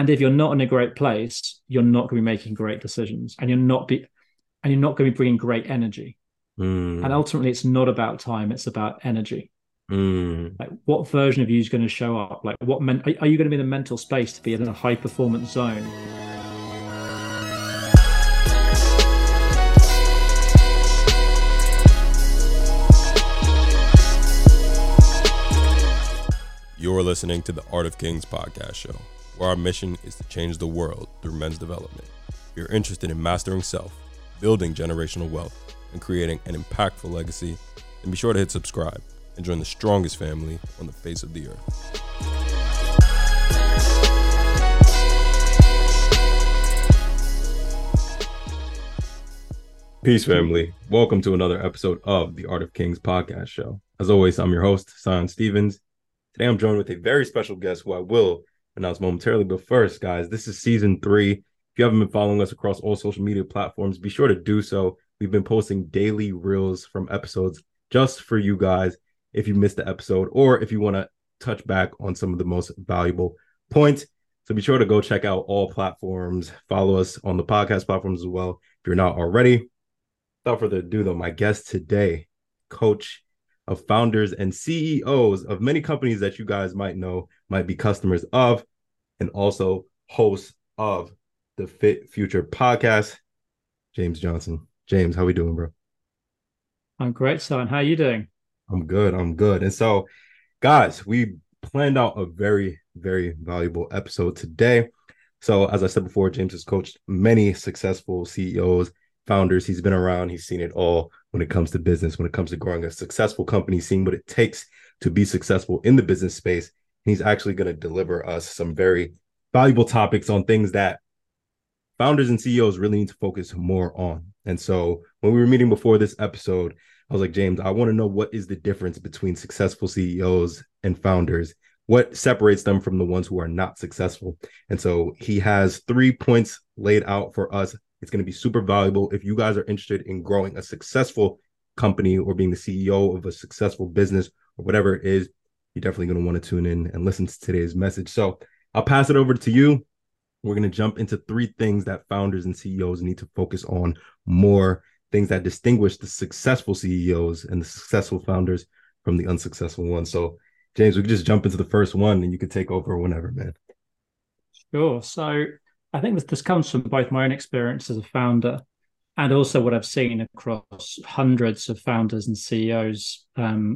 And if you're not in a great place, you're not going to be making great decisions, and you're not going to be bringing great energy. Mm. And ultimately, it's not about time; it's about energy. Mm. Like, what version of you is going to show up? Like, what are you going to be in the mental space to be in a high performance zone? You're listening to the Art of Kings podcast show, where our mission is to change the world through men's development. If you're interested in mastering self, building generational wealth, and creating an impactful legacy, then be sure to hit subscribe and join the strongest family on the face of the earth. Peace, family. Welcome to another episode of the Art of Kings podcast show. As always, I'm your host, Tsion Stevens. Today, I'm joined with a very special guest who I will announced momentarily, but first, guys, this is season 3. If you haven't been following us across all social media platforms, be sure to do so. We've been posting daily reels from episodes just for you guys if you missed the episode, or if you want to touch back on some of the most valuable points. So be sure to go check out all platforms. Follow us on the podcast platforms as well if you're not already. Without further ado, though, my guest today, coach of founders and CEOs of many companies that you guys might know, might be customers of, and also host of the Fit Future podcast, James Johnson. James, how we doing, bro? I'm great, son. How are you doing? I'm good. And so, guys, we planned out a very, very valuable episode today. So as I said before, James has coached many successful CEOs, founders. He's been around. He's seen it all when it comes to business, when it comes to growing a successful company, seeing what it takes to be successful in the business space. And he's actually going to deliver us some very valuable topics on things that founders and CEOs really need to focus more on. And so when we were meeting before this episode, I was like, James, I want to know, what is the difference between successful CEOs and founders? What separates them from the ones who are not successful? And so he has 3 points laid out for us. It's going to be super valuable if you guys are interested in growing a successful company or being the CEO of a successful business or whatever it is. You're definitely going to want to tune in and listen to today's message. So I'll pass it over to you. We're going to jump into 3 things that founders and CEOs need to focus on more, things that distinguish the successful CEOs and the successful founders from the unsuccessful ones. So James, we can just jump into the first one and you can take over whenever, man. Sure. So I think this comes from both my own experience as a founder and also what I've seen across hundreds of founders and CEOs that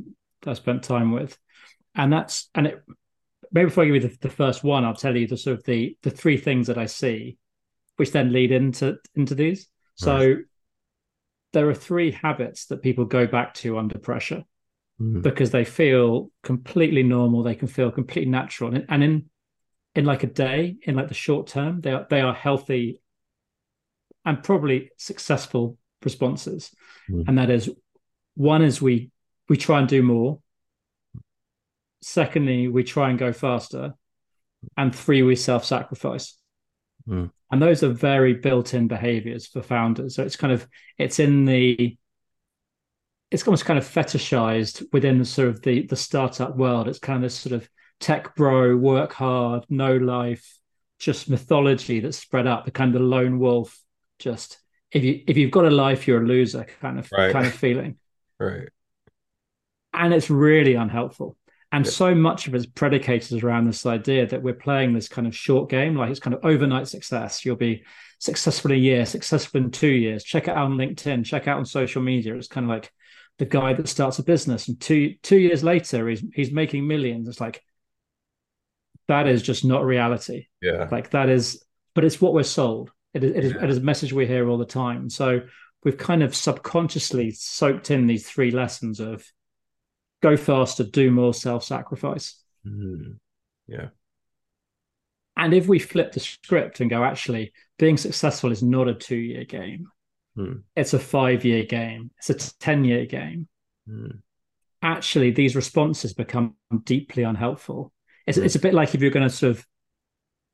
I spent time with. Maybe before I give you the first one, I'll tell you the sort of the 3 things that I see, which then lead into these. Nice. So there are 3 habits that people go back to under pressure because they feel completely normal. They can feel completely natural. And in like a day, in like the short term, they are healthy and probably successful responses. Mm. And that is, one is we try and do more. Secondly, we try and go faster. And 3, we self-sacrifice. Mm. And those are very built-in behaviors for founders. So it's almost kind of fetishized within the sort of the startup world. It's kind of this sort of tech bro, work hard, no life, just mythology that's spread out, the kind of lone wolf, just if you've got a life, you're a loser kind of feeling. Right. And it's really unhelpful. And so much of it's predicated around this idea that we're playing this kind of short game, like it's kind of overnight success. You'll be successful in a year, successful in 2 years. Check it out on LinkedIn, check out on social media. It's kind of like the guy that starts a business and two years later he's making millions. It's like, that is just not reality. Yeah. Like that is, but it's what we're sold. It is a message we hear all the time. So we've kind of subconsciously soaked in these 3 lessons of go faster, do more, self-sacrifice. Mm. Yeah. And if we flip the script and go, actually, being successful is not a 2-year game. Mm. It's a 5-year game. It's a 10-year game. Mm. Actually, these responses become deeply unhelpful. It's a bit like if you're going to sort of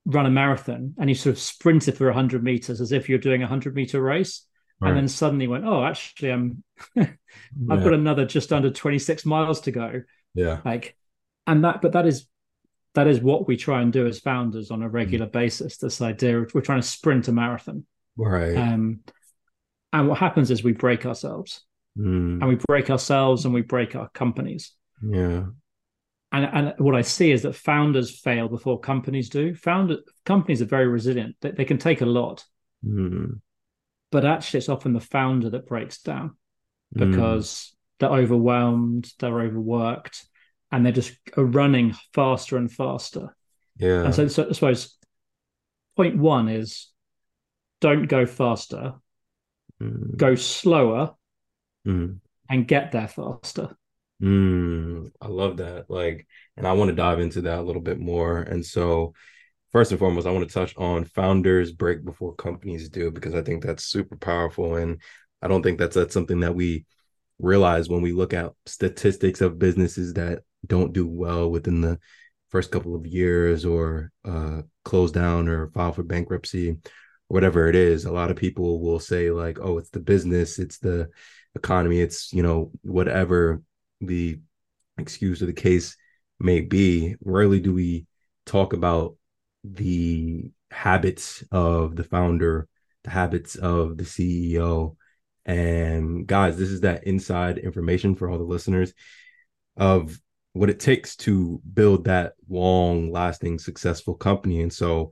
run a marathon and you sort of sprinted for 100 meters as if you're doing a 100-meter race. Right. And then suddenly went, oh, actually, I've got another just under 26 miles to go. Yeah. Like, and that, but that is that is what we try and do as founders on a regular basis. This idea of we're trying to sprint a marathon. Right. And what happens is we break ourselves and we break ourselves and we break our companies. Yeah. And what I see is that founders fail before companies do. Companies are very resilient. They can take a lot. But actually, it's often the founder that breaks down because they're overwhelmed, they're overworked, and they're just running faster and faster. Yeah. And so I suppose point one is don't go faster, go slower, and get there faster. I love that. And I want to dive into that a little bit more. And so first and foremost, I want to touch on founders break before companies do, because I think that's super powerful. And I don't think that's something that we realize when we look at statistics of businesses that don't do well within the first couple of years or close down or file for bankruptcy, or whatever it is. A lot of people will say like, oh, it's the business, it's the economy, it's, you know, whatever the excuse or the case may be. Rarely do we talk about the habits of the founder, the habits of the CEO. And guys, this is that inside information for all the listeners of what it takes to build that long lasting successful company. And so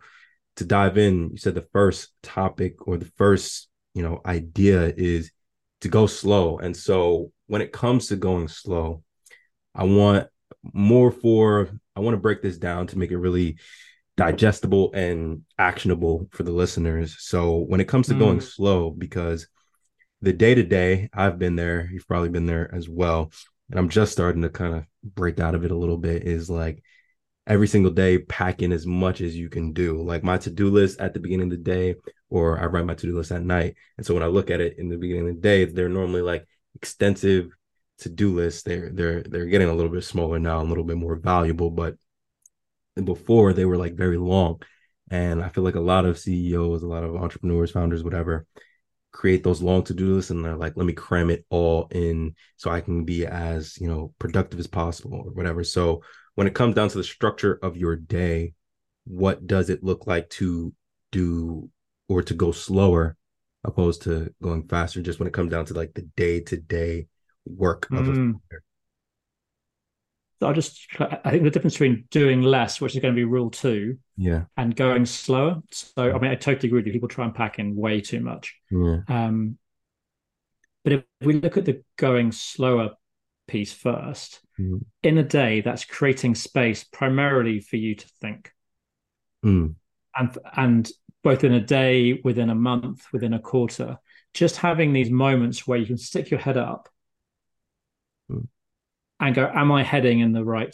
to dive in, you said the first topic or the first, you know, idea is to go slow. And so when it comes to going slow, I want to break this down to make it really digestible and actionable for the listeners. So when it comes to going slow, because the day-to-day, I've been there, you've probably been there as well, and I'm just starting to kind of break out of it a little bit, is like every single day packing as much as you can do. Like my to-do list at the beginning of the day, or I write my to-do list at night. And so when I look at it in the beginning of the day, they're normally like extensive to-do lists. They're getting a little bit smaller now, a little bit more valuable, but before they were like very long. And I feel like a lot of CEOs, a lot of entrepreneurs, founders, whatever, create those long to-do lists and they're like, let me cram it all in so I can be as, you know, productive as possible or whatever. So when it comes down to the structure of your day, what does it look like to do or to go slower opposed to going faster, just when it comes down to like the day-to-day work of a founder? I think the difference between doing less, which is going to be rule two, and going slower. So, I mean, I totally agree with you. People try and pack in way too much. Yeah. But if we look at the going slower piece first, in a day, that's creating space primarily for you to think. And both in a day, within a month, within a quarter, just having these moments where you can stick your head up and go, am I heading in the right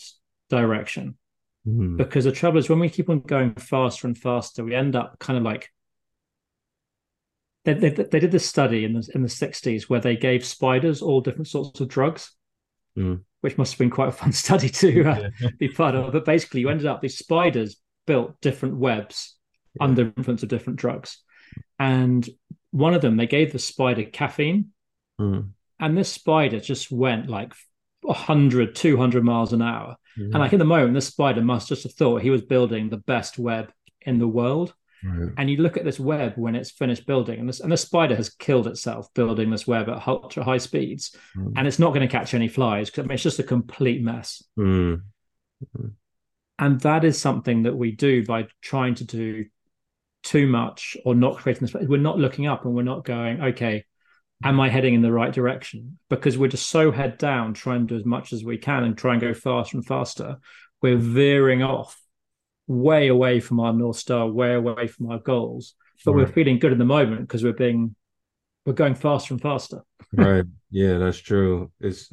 direction? Because the trouble is when we keep on going faster and faster, we end up kind of like, they did this study in the 60s where they gave spiders all different sorts of drugs, which must have been quite a fun study to be part of. But basically you ended up, these spiders built different webs under influence of different drugs. And one of them, they gave the spider caffeine. And this spider just went like 100, 200 miles an hour. And like in the moment, this spider must just have thought he was building the best web in the world. And you look at this web when it's finished building, and the spider has killed itself building this web at ultra high speeds. And it's not going to catch any flies because, I mean, it's just a complete mess. And that is something that we do by trying to do too much or not creating this. We're not looking up and we're not going, okay, am I heading in the right direction? Because we're just so head down trying to do as much as we can and try and go faster and faster. We're veering off way away from our North Star, way away from our goals. But we're feeling good in the moment because we're going faster and faster. Right. Yeah, that's true. It's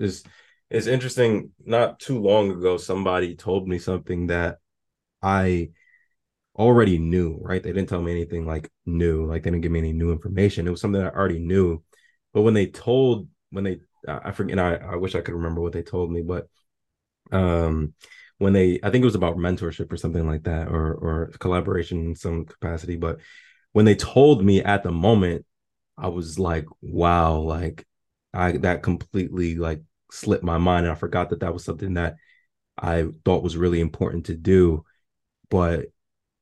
interesting. Not too long ago, somebody told me something that I already knew, right? They didn't tell me anything like new, like they didn't give me any new information. It was something that I already knew. But I wish I could remember what they told me, but I think it was about mentorship or something like that, or collaboration in some capacity. But when they told me at the moment, I was like, wow, like that completely like slipped my mind. And I forgot that was something that I thought was really important to do, but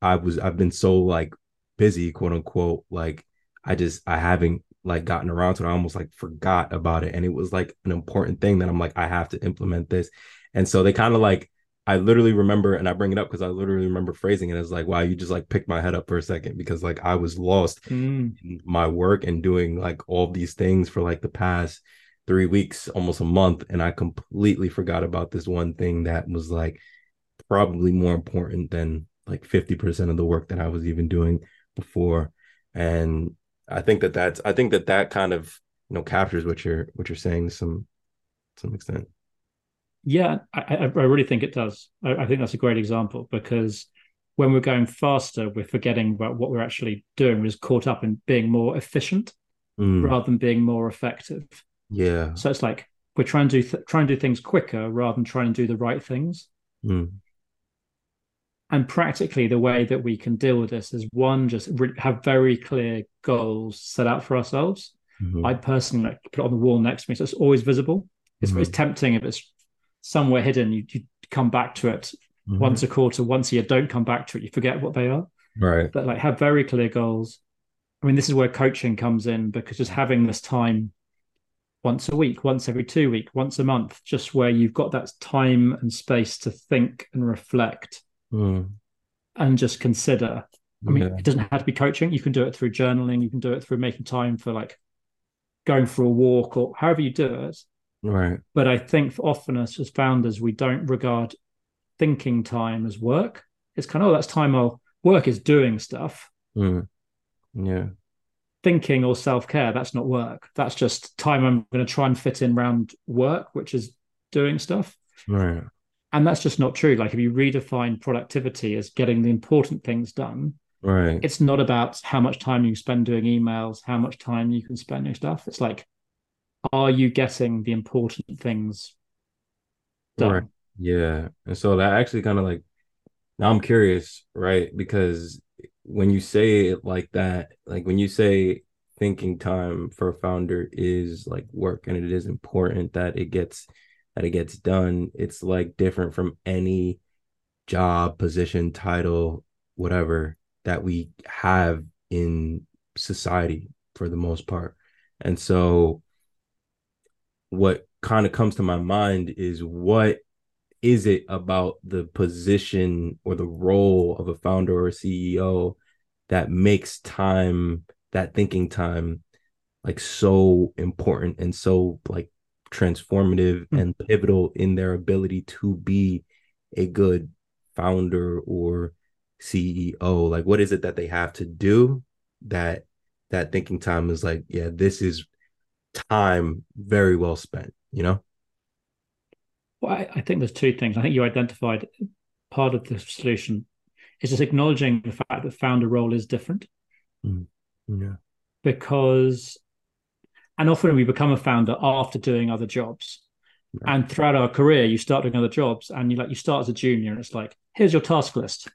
I've been so like busy, quote unquote, like I haven't like gotten around to it. I almost like forgot about it. And it was like an important thing that I'm like, I have to implement this. And so they kind of like, I literally remember, and I bring it up because I literally remember phrasing it as like, wow, you just like picked my head up for a second, because like I was lost in my work and doing like all these things for like the past 3 weeks, almost a month. And I completely forgot about this one thing that was like probably more important than like 50% of the work that I was even doing before. And I think that that kind of, you know, captures what you're saying to some extent. Yeah, I really think it does. I think that's a great example, because when we're going faster, we're forgetting about what we're actually doing. We're just caught up in being more efficient rather than being more effective. Yeah. So it's like we're trying to do things quicker rather than trying to do the right things. And practically, the way that we can deal with this is, one, just have very clear goals set out for ourselves. I personally put it on the wall next to me, so it's always visible. It's tempting if it's somewhere hidden. You come back to it once a quarter, once a year. Don't come back to it. You forget what they are. Right. But like, have very clear goals. I mean, this is where coaching comes in, because just having this time once a week, once every 2 weeks, once a month, just where you've got that time and space to think and reflect. And just consider. I mean, it doesn't have to be coaching. You can do it through journaling. You can do it through making time for like going for a walk, or however you do it. Right. But I think often as founders, we don't regard thinking time as work. It's kind of, oh, that's time. I'll work is doing stuff. Yeah. Thinking or self-care, that's not work. That's just time I'm going to try and fit in around work, which is doing stuff. Right. And that's just not true. Like, if you redefine productivity as getting the important things done, right, it's not about how much time you spend doing emails, how much time you can spend doing stuff. It's like, are you getting the important things done? Right. Yeah. And so that actually kind of like, now I'm curious, right? Because when you say it like that, like when you say thinking time for a founder is like work, and it is important that it gets done, it's like different from any job, position, title, whatever that we have in society for the most part. And so what kind of comes to my mind is, what is it about the position or the role of a founder or a CEO that makes time, that thinking time, like so important and so like transformative and pivotal in their ability to be a good founder or CEO? Like, what is it that they have to do that thinking time is like, yeah, this is time very well spent, you know? Well, I think there's two things. I think you identified part of the solution is just acknowledging the fact that founder role is different. Yeah. And often we become a founder after doing other jobs. Right. And throughout our career, you start doing other jobs, and you start as a junior, and it's like, here's your task list,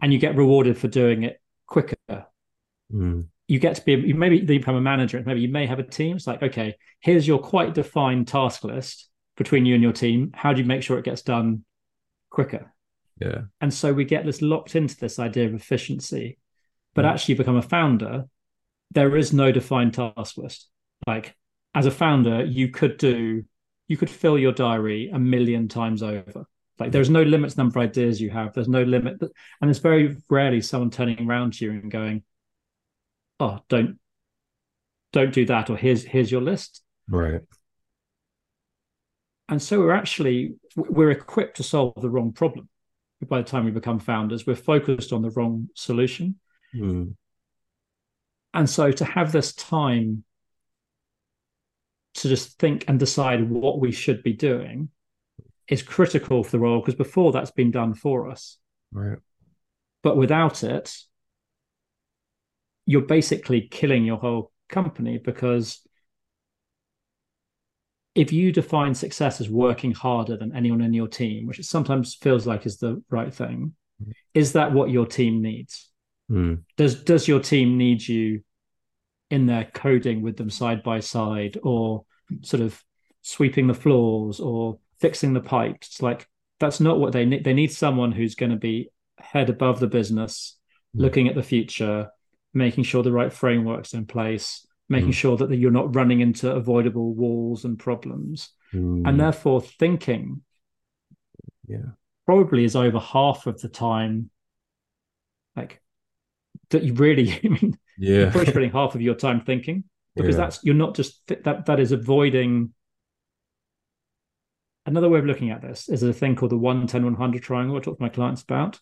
and you get rewarded for doing it quicker. You get to be, maybe you become a manager, maybe you may have a team. It's like, okay, here's your quite defined task list between you and your team. How do you make sure it gets done quicker? Yeah. And so we get this locked into this idea of efficiency, but actually become a founder, there is no defined task list. Like, as a founder, you could fill your diary 1 million times over. Like, there's no limit to the number of ideas you have. There's no limit. And it's very rarely someone turning around to you and going, oh, don't do that, or here's your list. Right. And so we're equipped to solve the wrong problem. By the time we become founders, we're focused on the wrong solution. And so to have this time to just think and decide what we should be doing is critical for the role, because before, that's been done for us. Right. But without it, you're basically killing your whole company, because if you define success as working harder than anyone in your team, which it sometimes feels like is the right thing, is that what your team needs? Does your team need you in there coding with them side by side, or sort of sweeping the floors, or fixing the pipes? It's like, That's not what they need. They need someone who's going to be head above the business, looking at the future, making sure the right framework's in place, making sure that you're not running into avoidable walls and problems. And therefore thinking probably is over half of the time, like, that you really, I mean, you're probably spending half of your time thinking, because that's, you're not just, that is avoiding. Another way of looking at this is a thing called the 1-10-100 triangle, I talk to my clients about.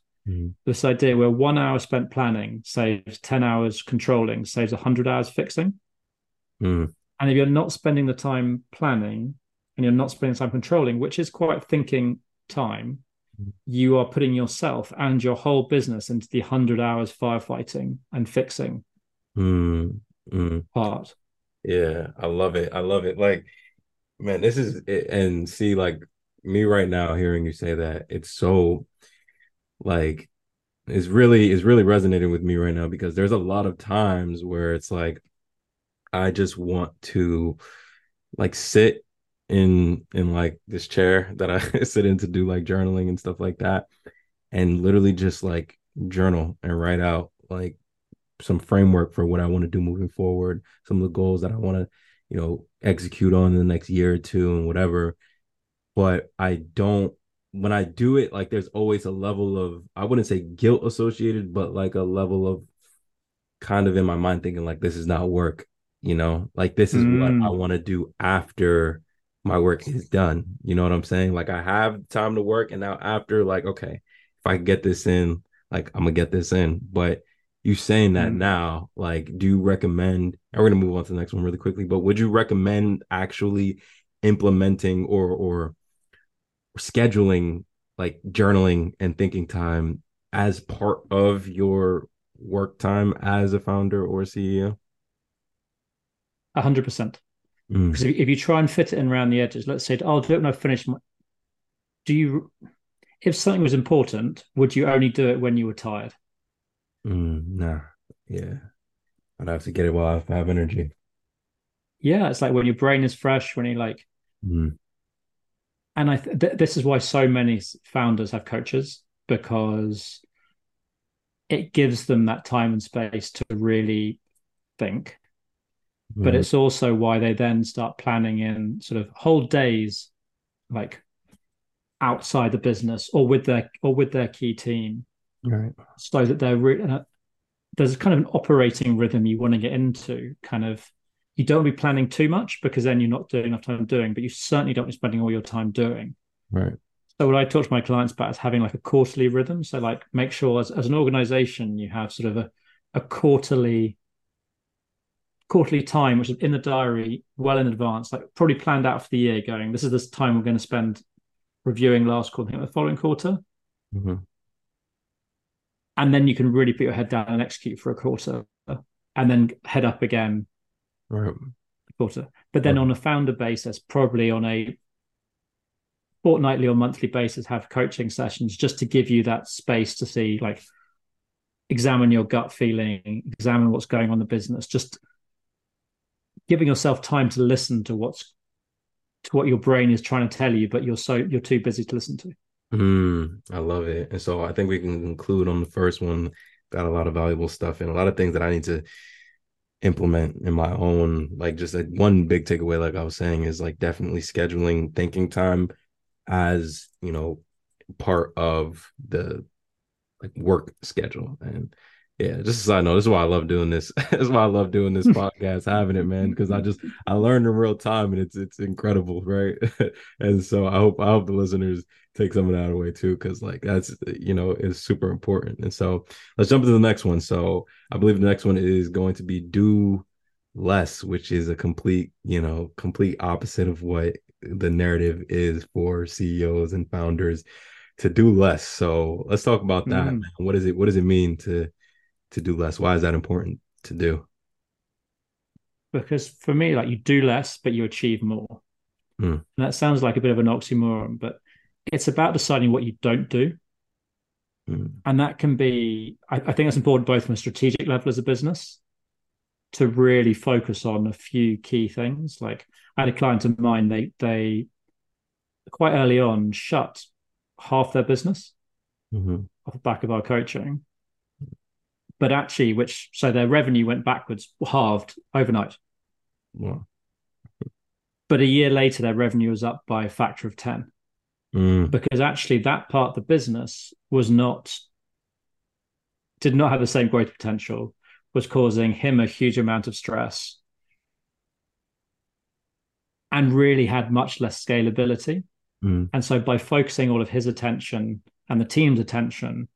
This idea where 1 hour spent planning saves 10 hours controlling, saves 100 hours fixing. And if you're not spending the time planning and you're not spending time controlling, which is quite thinking time, you are putting yourself and your whole business into the 100 hours firefighting and fixing part. Yeah, I love it. I love it. Like, man, this is it. And see, like, me right now hearing you say that, it's so, like, it's really resonating with me right now, because there's a lot of times where it's like, I just want to, like, sit in like this chair that I sit in to do like journaling and stuff like that, and literally just like journal and write out like some framework for what I want to do moving forward, some of the goals that I want to, you know, execute on in the next year or two and whatever. But I don't, when I do it, like, there's always a level of, I wouldn't say guilt associated, but like a level of kind of in my mind thinking like, this is not work, you know, like this is what I want to do after my work is done. You know what I'm saying? Like, I have time to work, and now after, like, okay, if I can get this in, like, I'm gonna get this in. But you saying that now, like, do you recommend, and we're gonna move on to the next one really quickly, but would you recommend actually implementing or scheduling like journaling and thinking time as part of your work time as a founder or CEO? 100%. Because if you try and fit it in around the edges, let's say, I'll do it when I've finished my... If something was important, would you only do it when you were tired? No. Yeah. I'd have to get it while I have energy. Yeah. It's like when your brain is fresh, when you're like... And this is why so many founders have coaches, because it gives them that time and space to really think. But it's also why they then start planning in sort of whole days, like outside the business or with their key team, right? So that they're there's kind of an operating rhythm you want to get into. Kind of, you don't want to be planning too much, because then you're not doing enough time doing, but you certainly don't be spending all your time doing. Right. So what I talk to my clients about is having like a quarterly rhythm. So like, make sure as an organization you have sort of a quarterly time, which is in the diary well in advance, like probably planned out for the year, going, this is this time we're going to spend reviewing last quarter and the following quarter. And then you can really put your head down and execute for a quarter, and then head up again quarter. But then on a founder basis, probably on a fortnightly or monthly basis, have coaching sessions just to give you that space to see, like, examine your gut feeling, examine what's going on in the business, just giving yourself time to listen to what your brain is trying to tell you, but you're too busy to listen to. I love it. And so I think we can conclude on the first one. Got a lot of valuable stuff and a lot of things that I need to implement in my own, like, just like one big takeaway, like I was saying, is like definitely scheduling thinking time as, you know, part of the, like, work schedule. And yeah, just a side note, this is why I love doing this. That's why I love doing this podcast, having it, man, because I learned in real time, and it's incredible, right? And so I hope the listeners take some of that away too, because, like, that's, you know, is super important. And so let's jump into the next one. So I believe the next one is going to be do less, which is a complete opposite of what the narrative is for CEOs and founders, to do less. So let's talk about that. What is it? What does it mean to do less? Why is that important to do? Because for me, like, you do less, but you achieve more. And that sounds like a bit of an oxymoron, but it's about deciding what you don't do. And that can be, I think that's important both from a strategic level as a business to really focus on a few key things. Like, I had a client of mine, they quite early on shut half their business off the back of our coaching. But actually, so their revenue went backwards, halved overnight. Wow. But a year later, their revenue was up by a factor of 10. Because actually that part of the business did not have the same growth potential, was causing him a huge amount of stress and really had much less scalability. And so by focusing all of his attention and the team's attention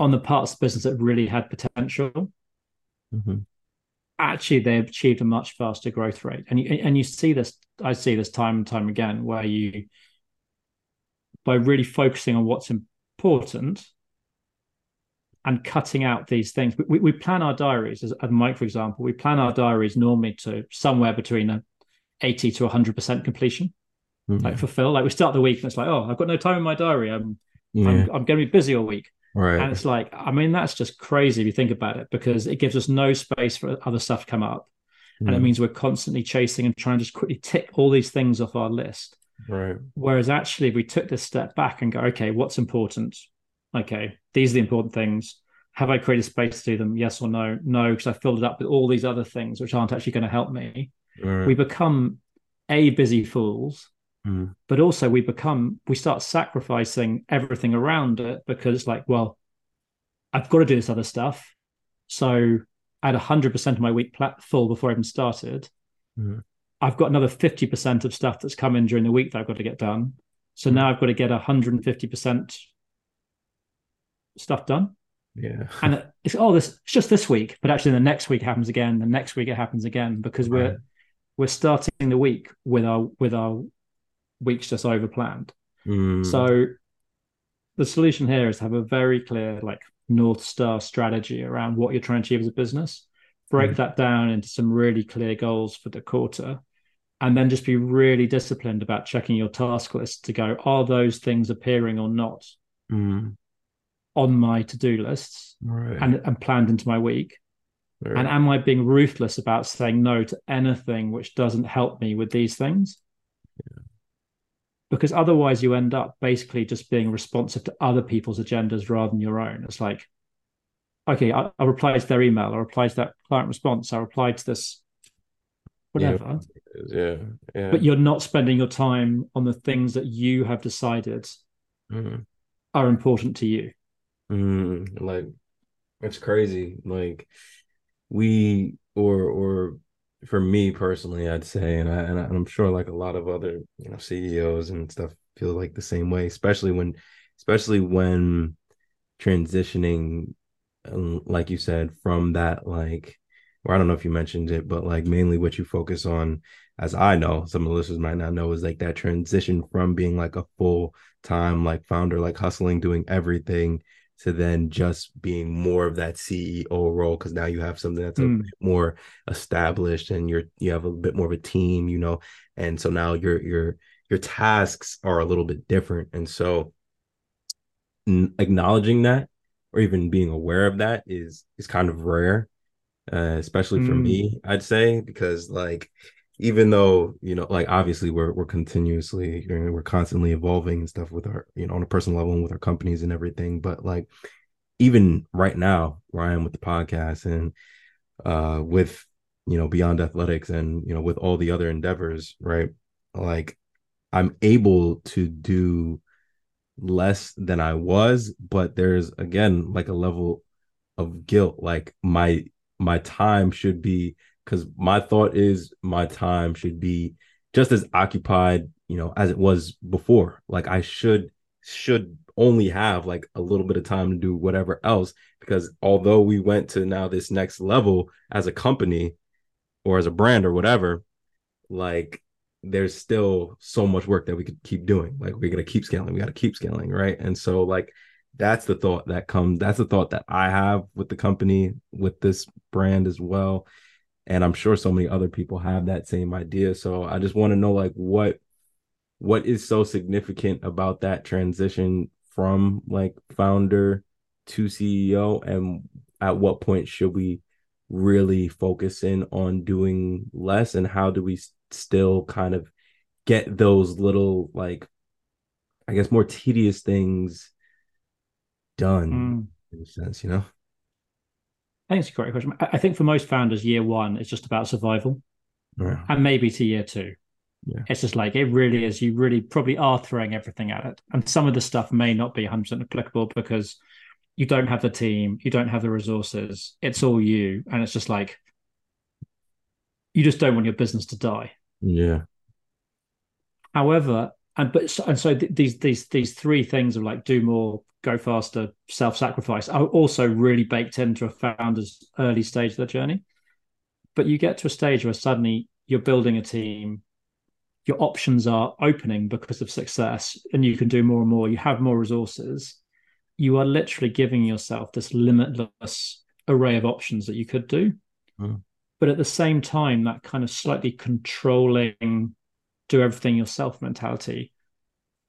on the parts of the business that really had potential, actually they achieved a much faster growth rate. And you see this, I see this time and time again, where you, by really focusing on what's important and cutting out these things, we plan our diaries, as Mike, for example, we plan our diaries normally to somewhere between 80 to 100% completion, like fulfill. Like we start the week and it's like, oh, I've got no time in my diary. I'm going to be busy all week. Right. And it's like, I mean, that's just crazy if you think about it, because it gives us no space for other stuff to come up. And it means we're constantly chasing and trying to just quickly tick all these things off our list. Right. Whereas actually if we took this step back and go, okay, what's important? Okay, these are the important things. Have I created space to do them? Yes or no? No, because I filled it up with all these other things which aren't actually going to help me. Right. We become busy fools. But also we start sacrificing everything around it, because it's like, well, I've got to do this other stuff. So I had 100% of my week full before I even started. I've got another 50% of stuff that's come in during the week that I've got to get done. So now I've got to get 150% stuff done. Yeah. And it's just this week, but actually the next week happens again. The next week it happens again, because we're starting the week with our weeks just over planned. So the solution here is to have a very clear North Star strategy around what you're trying to achieve as a business, break that down into some really clear goals for the quarter, and then just be really disciplined about checking your task list to go, are those things appearing or not on my to-do lists and planned into my week? And am I being ruthless about saying no to anything which doesn't help me with these things? Because otherwise you end up basically just being responsive to other people's agendas rather than your own. It's like, okay, I'll reply to their email, I'll reply to that client response, I'll reply to this, whatever. Yeah. But you're not spending your time on the things that you have decided are important to you. That's crazy. For me personally, I'd say, and I'm sure a lot of other CEOs and stuff feel like the same way, especially when transitioning, like you said, from that or I don't know if you mentioned it, but mainly what you focus on, as I know, some of the listeners might not know, is that transition from being a full time founder, hustling, doing everything, to then just being more of that CEO role, because now you have something that's a bit more established, and you have a bit more of a team, and so now your tasks are a little bit different. And so acknowledging that, or even being aware of that, is kind of rare, especially for me, I'd say, because even though obviously we're constantly evolving and stuff with our on a personal level and with our companies and everything, but even right now where I am with the podcast and with Beyond Athletics and with all the other endeavors, I'm able to do less than I was, but there's again a level of guilt, my time should be, because my thought is my time should be just as occupied, as it was before. I should only have a little bit of time to do whatever else, because although we went to now this next level as a company or as a brand or whatever, there's still so much work that we could keep doing. We're going to keep scaling. We got to keep scaling. Right. And so that's the thought that comes. That's the thought that I have with the company, with this brand as well. And I'm sure so many other people have that same idea. So I just want to know what is so significant about that transition from founder to CEO, and at what point should we really focus in on doing less, and how do we still kind of get those little I guess, more tedious things done in a sense, you know? I think it's a great question. I think for most founders, year one is just about survival, and maybe to year two. Yeah. It's just like, it really is. You really probably are throwing everything at it. And some of the stuff may not be 100% applicable because you don't have the team, you don't have the resources. It's all you. And it's just like, you just don't want your business to die. Yeah. However, so these three things of like do more, go faster, self-sacrifice are also really baked into a founder's early stage of their journey. But you get to a stage where suddenly you're building a team, your options are opening because of success, and you can do more and more. You have more resources. You are literally giving yourself this limitless array of options that you could do. Mm. But at the same time, that kind of slightly controlling, do everything yourself mentality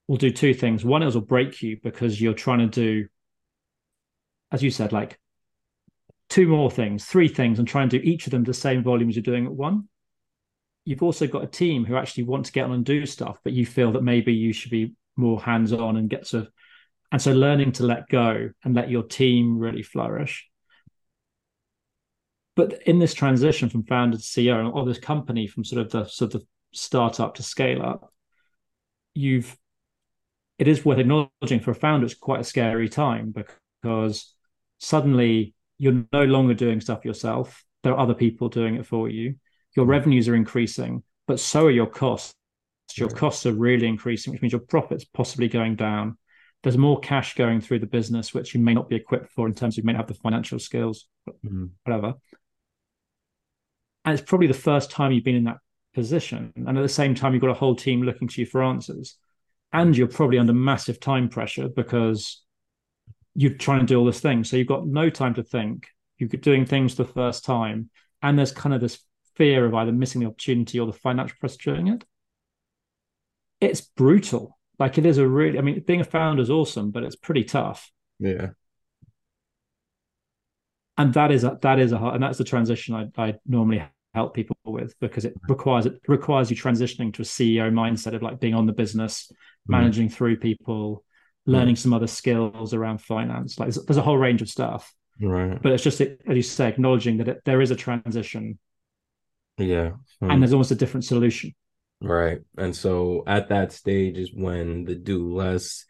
will do two things. One, it will break you because you're trying to do, as you said, like two more things, three things, and try and do each of them the same volume as you're doing at one. You've also got a team who actually want to get on and do stuff, but you feel that maybe you should be more hands-on and get sort of, and so learning to let go and let your team really flourish. But in this transition from founder to CEO, or this company from sort of startup to scale up, it is worth acknowledging for a founder, it's quite a scary time because suddenly you're no longer doing stuff yourself. There are other people doing it for you. Your revenues are increasing, but so are your costs. Your costs are really increasing, which means your profits possibly going down. There's more cash going through the business, which you may not be equipped for in terms of you may not have the financial skills, whatever. And it's probably the first time you've been in that position. And at the same time, you've got a whole team looking to you for answers. And you're probably under massive time pressure because you're trying to do all this thing. So you've got no time to think. You're doing things for the first time. And there's kind of this fear of either missing the opportunity or the financial pressure during it. It's brutal. Like it is a really, I mean, being a founder is awesome, but it's pretty tough. Yeah. And that is a hard, and that's the transition I normally help people with because it requires you transitioning to a CEO mindset of like being on the business, managing through people, learning some other skills around finance. Like there's a whole range of stuff. Right. But it's just, as you say, acknowledging that there is a transition. Yeah. And there's almost a different solution. Right. And so at that stage is when the do less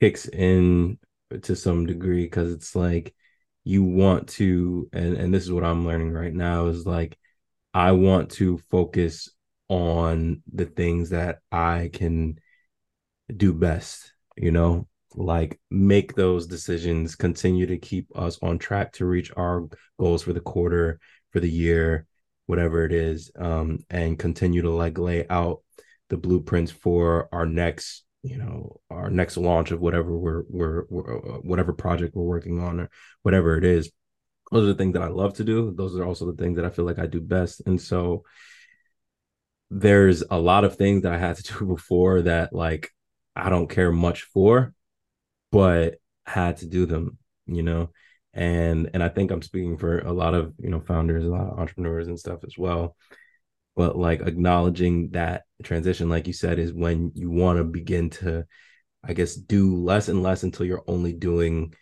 kicks in to some degree, because it's like you want to, and this is what I'm learning right now is like, I want to focus on the things that I can do best, you know, like make those decisions, continue to keep us on track to reach our goals for the quarter, for the year, whatever it is, and continue to like lay out the blueprints for our next launch of whatever whatever project we're working on or whatever it is. Those are the things that I love to do. Those are also the things that I feel like I do best. And so there's a lot of things that I had to do before that like, I don't care much for, but had to do them, you know? And I think I'm speaking for a lot of, you know, founders, a lot of entrepreneurs and stuff as well. But like acknowledging that transition, like you said, is when you want to begin to, I guess, do less and less until you're only doing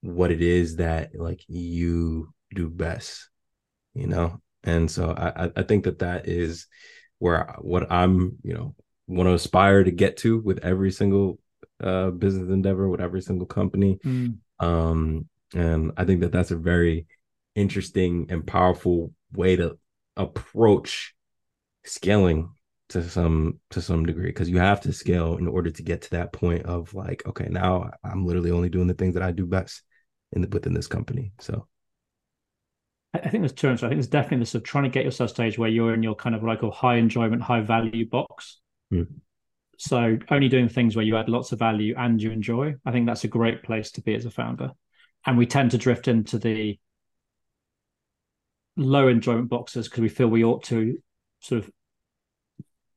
what it is that like you do best, you know? And so I think that is where what I'm, you know, want to aspire to get to with every single business endeavor, with every single company. And I think that's a very interesting and powerful way to approach scaling to some degree, because you have to scale in order to get to that point of like, okay, now I'm literally only doing the things that I do best within this company. So I think there's two answers. I think there's definitely this of trying to get yourself stage where you're in your kind of like a high enjoyment, high value box. So only doing things where you add lots of value and you enjoy. I think that's a great place to be as a founder. And we tend to drift into the low enjoyment boxes because we feel we ought to sort of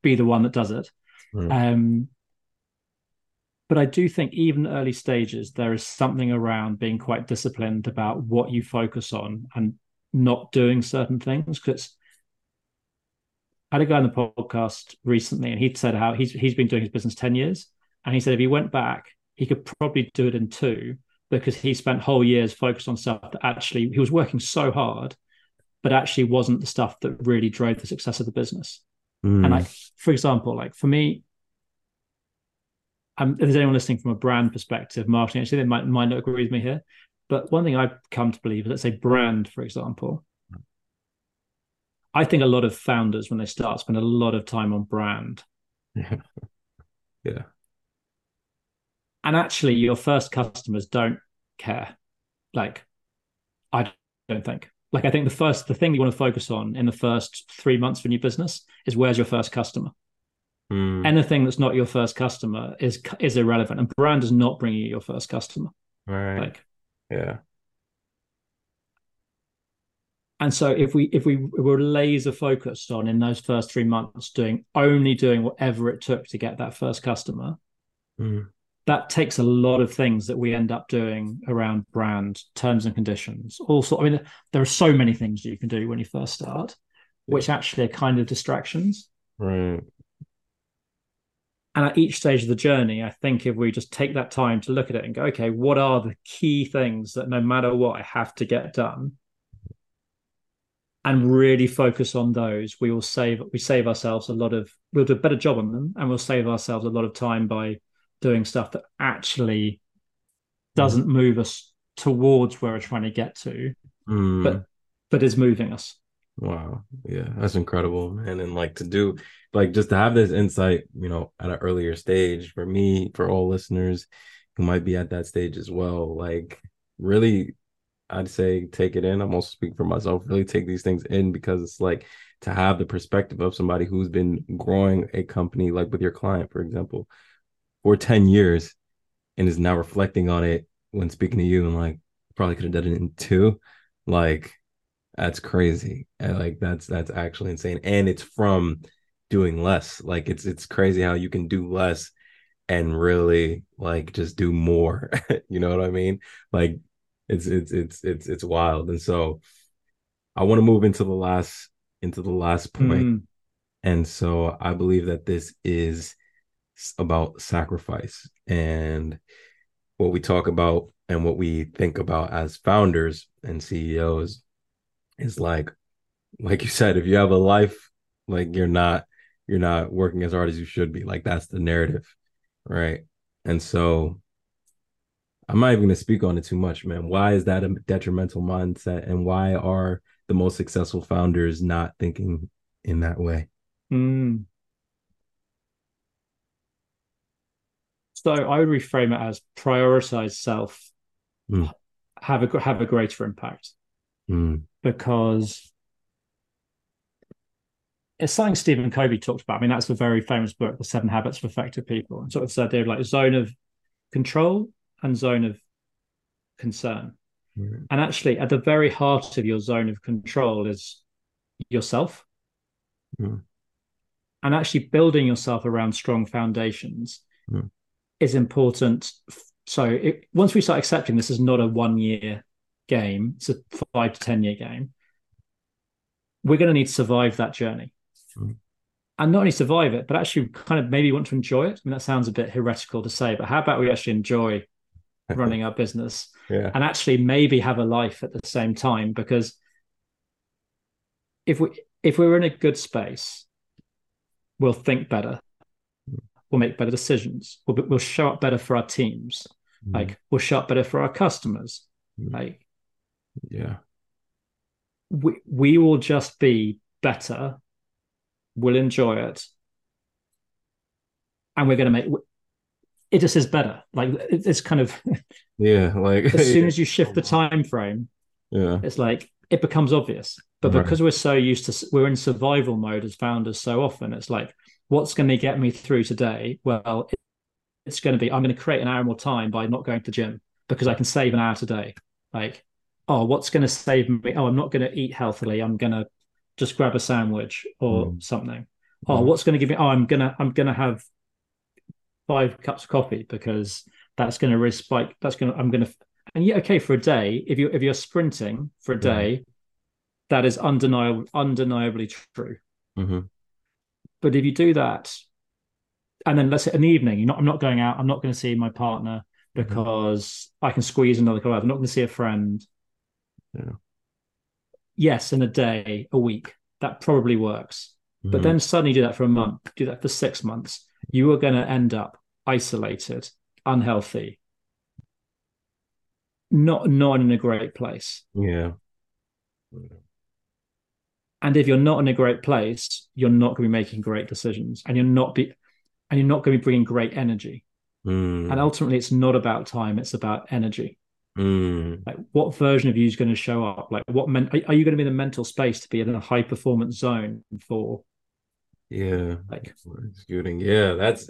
be the one that does it. But I do think even early stages, there is something around being quite disciplined about what you focus on and not doing certain things. Because I had a guy on the podcast recently and he said how he's been doing his business 10 years And he said if he went back, he could probably do it in two, because he spent whole years focused on stuff that actually, he was working so hard, but actually wasn't the stuff that really drove the success of the business. Mm. And like, for example, like for me, if there's anyone listening from a brand perspective, marketing, actually, they might not agree with me here. But one thing I've come to believe is, let's say brand, for example, I think a lot of founders, when they start, spend a lot of time on brand. Yeah. Yeah. And actually, your first customers don't care. Like, I don't think. Like, I think the thing you want to focus on in the first 3 months of a new business is, where's your first customer? Mm. Anything that's not your first customer is irrelevant. And brand is not bringing you your first customer. Right. Like, yeah. And so if we were laser focused on, in those first 3 months, only doing whatever it took to get that first customer, mm. that takes a lot of things that we end up doing around brand, terms and conditions. Also, I mean, there are so many things you can do when you first start, which actually are kind of distractions. Right. And at each stage of the journey, I think if we just take that time to look at it and go, okay, what are the key things that no matter what I have to get done, and really focus on those, we save ourselves a lot of, we'll do a better job on them, and we'll save ourselves a lot of time by doing stuff that actually doesn't move us towards where we're trying to get to, but is moving us. Wow. Yeah, that's incredible, man. And like just to have this insight, you know, at an earlier stage, for me, for all listeners who might be at that stage as well, like really, I'd say take it in. I'm also speaking for myself. Really take these things in, because it's like to have the perspective of somebody who's been growing a company, like with your client, for example, for 10 years, and is now reflecting on it when speaking to you and like, probably could have done it in two. Like, that's crazy. And like, that's actually insane. And it's from doing less. Like it's crazy how you can do less and really like just do more. You know what I mean? Like, it's wild. And so I want to move into the last point. Mm. And so I believe that this is about sacrifice, and what we talk about and what we think about as founders and CEOs is like you said, if you have a life, like you're not working as hard as you should be. Like, that's the narrative. Right. And so I'm not even going to speak on it too much, man. Why is that a detrimental mindset, and why are the most successful founders not thinking in that way? Mm. So I would reframe it as prioritize self, have a greater impact, because it's something Stephen Covey talked about. I mean, that's a very famous book, The Seven Habits of Effective People, and sort of this idea of like zone of control and zone of concern. Mm. And actually, at the very heart of your zone of control is yourself. Mm. And actually building yourself around strong foundations is important. So once we start accepting this is not a 1-year game, it's a 5 to 10-year game, we're going to need to survive that journey. Mm. And not only survive it, but actually kind of maybe want to enjoy it. I mean, that sounds a bit heretical to say, but how about we actually enjoy running our business, and actually maybe have a life at the same time? Because if we're in a good space, we'll think better, we'll make better decisions, we'll show up better for our teams, like we'll show up better for our customers, like we will just be better, we'll enjoy it, and we're going to make it just is better. Like, it's kind of as soon as you shift the time frame, it's like it becomes obvious. But because we're so used to, we're in survival mode as founders so often, it's like, what's going to get me through today? Well, it's going to be, I'm going to create an hour more time by not going to the gym because I can save an hour today. Like, oh, what's going to save me? Oh, I'm not going to eat healthily, I'm going to just grab a sandwich or something. Oh, what's going to give me? Oh, I'm going to have 5 cups of coffee because that's going to really spike. For a day, if you're sprinting for a day, that is undeniably true. Mm-hmm. But if you do that and then let's say in the evening, you know, I'm not going out. I'm not going to see my partner because I can squeeze another couple. I'm not going to see a friend. Yeah. Yes, in a day, a week, that probably works. But then suddenly do that for a month, do that for 6 months. You are going to end up isolated, unhealthy, not in a great place. Yeah. And if you're not in a great place, you're not going to be making great decisions, and you're not going to be bringing great energy. And ultimately, it's not about time; it's about energy. Like, what version of you is going to show up? Like, what are you going to be in the mental space to be in a high performance zone for? Yeah, like executing. Yeah, that's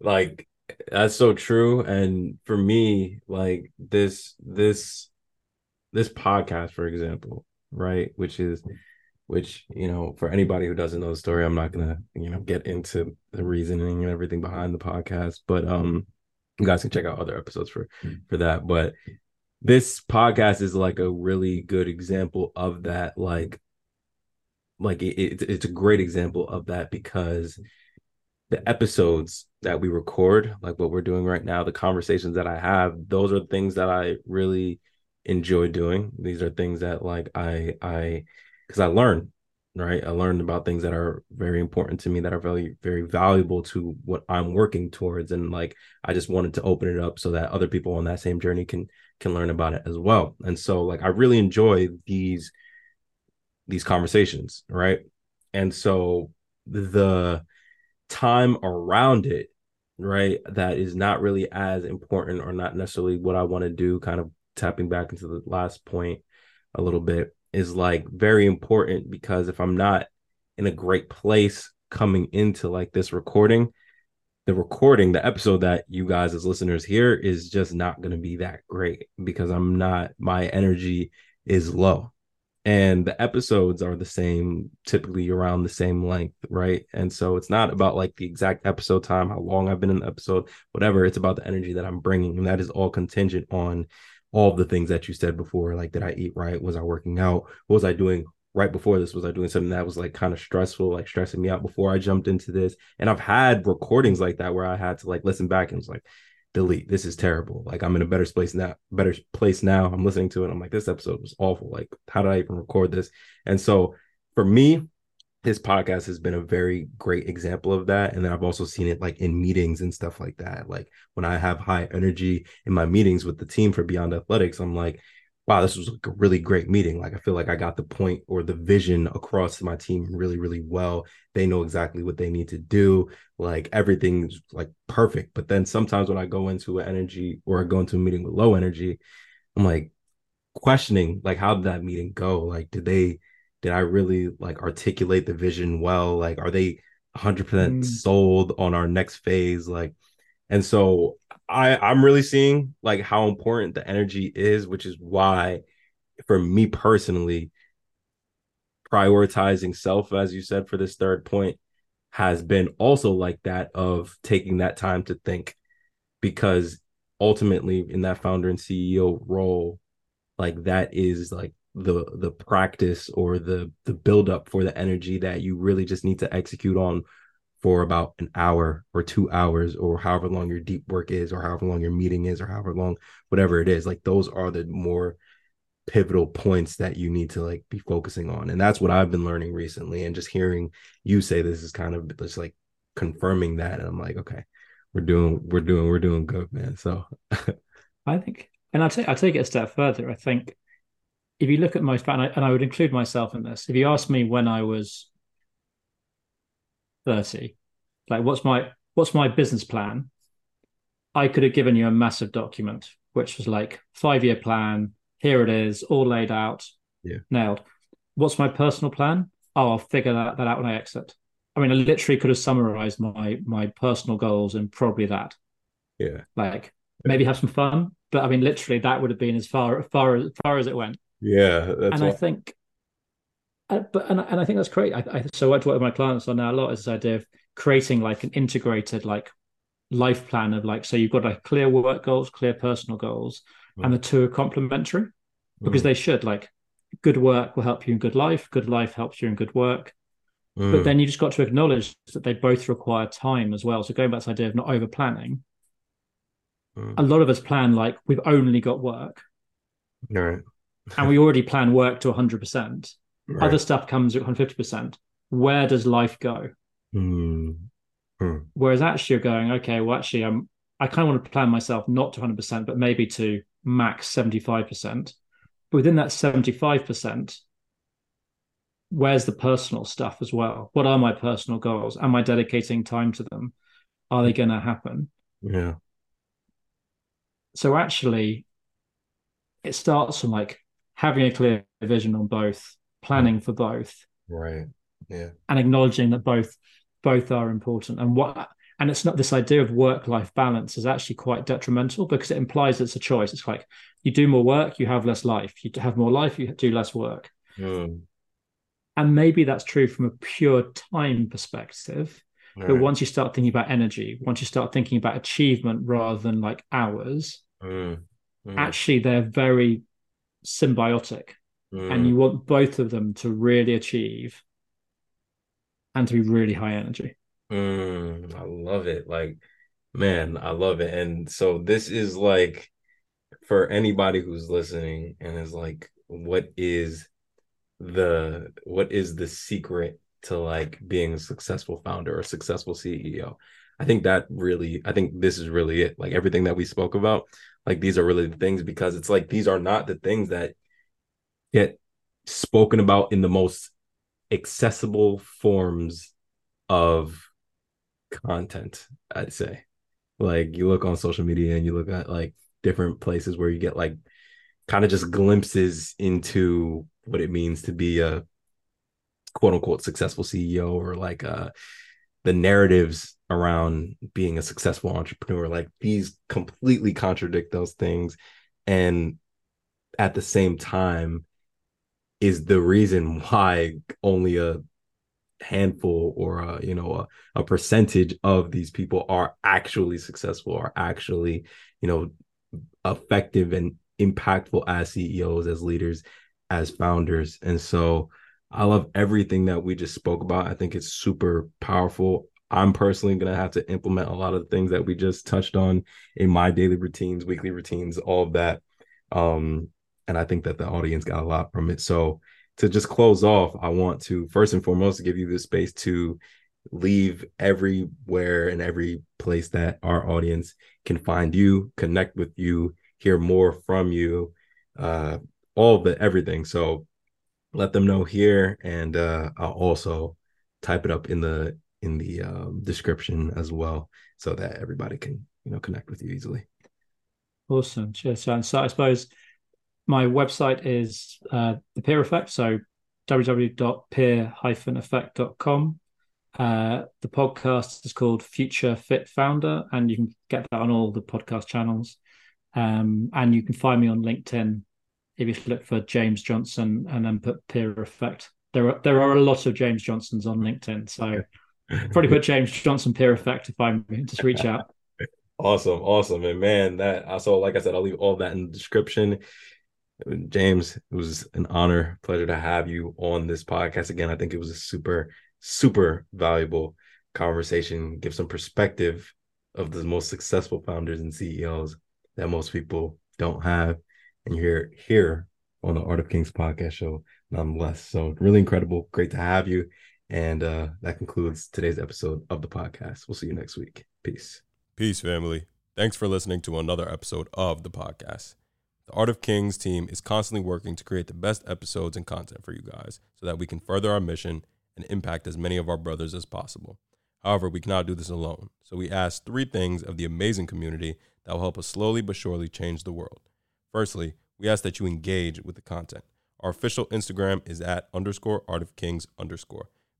like that's so true. And for me, like this podcast, for example, right, which for anybody who doesn't know the story, I'm not gonna get into the reasoning and everything behind the podcast, but you guys can check out other episodes for that. But this podcast is like a really good example of that. Like it's a great example of that, because the episodes that we record, like what we're doing right now, the conversations that I have, those are things that I really enjoy doing. These are things that like because I learn, right? I learned about things that are very important to me, that are very, very valuable to what I'm working towards. And like, I just wanted to open it up so that other people on that same journey can learn about it as well. And so like, I really enjoy these conversations, right? And so the time around it, right, that is not really as important, or not necessarily what I want to do, kind of tapping back into the last point a little bit, is like very important, because if I'm not in a great place coming into like this recording, the episode that you guys as listeners hear is just not going to be that great, because my energy is low. And the episodes are the same, typically around the same length, right? And so it's not about like the exact episode time, how long I've been in the episode, whatever. It's about the energy that I'm bringing. And that is all contingent on all the things that you said before, like, did I eat right? Was I working out? What was I doing right before this? Was I doing something that was like kind of stressful, like stressing me out before I jumped into this? And I've had recordings like that where I had to like listen back and was like, delete, this is terrible. Like, I'm in a better place now. I'm listening to it. I'm like, this episode was awful. Like, how did I even record this? And so for me, this podcast has been a very great example of that. And then I've also seen it like in meetings and stuff like that. Like when I have high energy in my meetings with the team for Beyond Athletics, I'm like, wow, this was like a really great meeting. Like, I feel like I got the point or the vision across to my team really, really well. They know exactly what they need to do. Like, everything's like perfect. But then sometimes when I go into an energy, or I go into a meeting with low energy, I'm like questioning, like, how did that meeting go? Like, did I really like articulate the vision well? Like, are they 100% sold on our next phase? Like, and so I'm really seeing like how important the energy is, which is why for me personally, prioritizing self, as you said, for this third point, has been also like that, of taking that time to think, because ultimately in that founder and CEO role, like that is like the practice or the buildup for the energy that you really just need to execute on for about an hour or 2 hours, or however long your deep work is, or however long your meeting is, or however long, whatever it is. Like, those are the more pivotal points that you need to like be focusing on. And that's what I've been learning recently. And just hearing you say this is kind of just like confirming that. And I'm like, okay, we're doing good, man. So I think, and I'll take it a step further. I think if you look at my, and I would include myself in this, if you asked me when I was 30, like, what's my business plan, I could have given you a massive document which was like 5-year plan, here it is, all laid out, nailed. What's my personal plan? Oh, I'll figure that out when I exit. I mean, I literally could have summarized my personal goals and probably that. Yeah. Like, maybe have some fun, but I mean, literally that would have been as far as it went. Yeah. I think that's great. So what I work with my clients on now a lot is this idea of creating like an integrated like life plan of like, so you've got like clear work goals, clear personal goals, and the two are complementary, because they should, like, good work will help you in good life helps you in good work. But then you just got to acknowledge that they both require time as well. So going back to the idea of not over planning, a lot of us plan like we've only got work. Right. And we already plan work to 100%. Right. Other stuff comes at 150%. Where does life go? Whereas actually you're going, okay, well, actually I kind of want to plan myself not to 100%, but maybe to max 75%. But within that 75%, where's the personal stuff as well? What are my personal goals? Am I dedicating time to them? Are they going to happen? Yeah. So actually, it starts from like having a clear vision on both, planning for both. Right. Yeah. And acknowledging that both are important. And it's not, this idea of work-life balance is actually quite detrimental because it implies it's a choice. It's like you do more work, you have less life. You have more life, you do less work. And maybe that's true from a pure time perspective. Right. But once you start thinking about energy, once you start thinking about achievement rather than like hours, actually they're very symbiotic. And you want both of them to really achieve and to be really high energy. I love it. Like, man, I love it. And so this is like, for anybody who's listening and is like, what is the secret to like being a successful founder or successful CEO? I think this is really it. Like everything that we spoke about, like these are really the things, because it's like, these are not the things that get spoken about in the most accessible forms of content, I'd say. Like you look on social media and you look at like different places where you get like kind of just glimpses into what it means to be a quote unquote successful CEO, or like the narratives around being a successful entrepreneur. Like these completely contradict those things. And at the same time is the reason why only a handful or a percentage of these people are actually successful, are actually, effective and impactful as CEOs, as leaders, as founders. And so I love everything that we just spoke about. I think it's super powerful. I'm personally going to have to implement a lot of the things that we just touched on in my daily routines, weekly routines, all of that. And I think that the audience got a lot from it. So to just close off, I want to first and foremost give you the space to leave everywhere and every place that our audience can find you, connect with you, hear more from you, everything. So let them know here, and I'll also type it up in the description as well, so that everybody can connect with you easily. Awesome, cheers, Tsion. So I suppose my website is the Peer Effect, so www.peer-effect.com. The podcast is called Future Fit Founder, and you can get that on all the podcast channels. And you can find me on LinkedIn if you look for James Johnson and then put Peer Effect. There are a lot of James Johnsons on LinkedIn, so probably put James Johnson Peer Effect if I'm just reach out. Awesome, and man, like I said, I'll leave all that in the description. James, it was an honor, pleasure to have you on this podcast again. I think it was a super, super valuable conversation. Give some perspective of the most successful founders and CEOs that most people don't have. And you're here on the Art of Kings podcast show nonetheless. So really incredible. Great to have you. And that concludes today's episode of the podcast. We'll see you next week. Peace. Peace, family. Thanks for listening to another episode of the podcast. The Art of Kings team is constantly working to create the best episodes and content for you guys so that we can further our mission and impact as many of our brothers as possible. However, we cannot do this alone. So we ask three things of the amazing community that will help us slowly but surely change the world. Firstly, we ask that you engage with the content. Our official Instagram is @_artofkings_.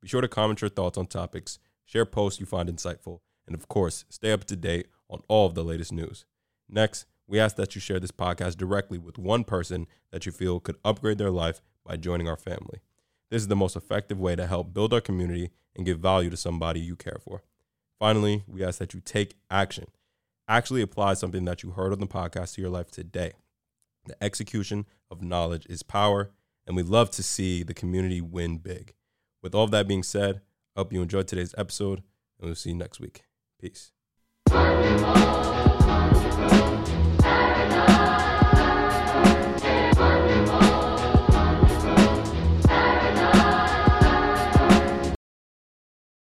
Be sure to comment your thoughts on topics, share posts you find insightful, and of course, stay up to date on all of the latest news. Next, we ask that you share this podcast directly with one person that you feel could upgrade their life by joining our family. This is the most effective way to help build our community and give value to somebody you care for. Finally, we ask that you take action. Actually apply something that you heard on the podcast to your life today. The execution of knowledge is power, and we love to see the community win big. With all of that being said, Hope you enjoyed today's episode, and we'll see you next week. Peace.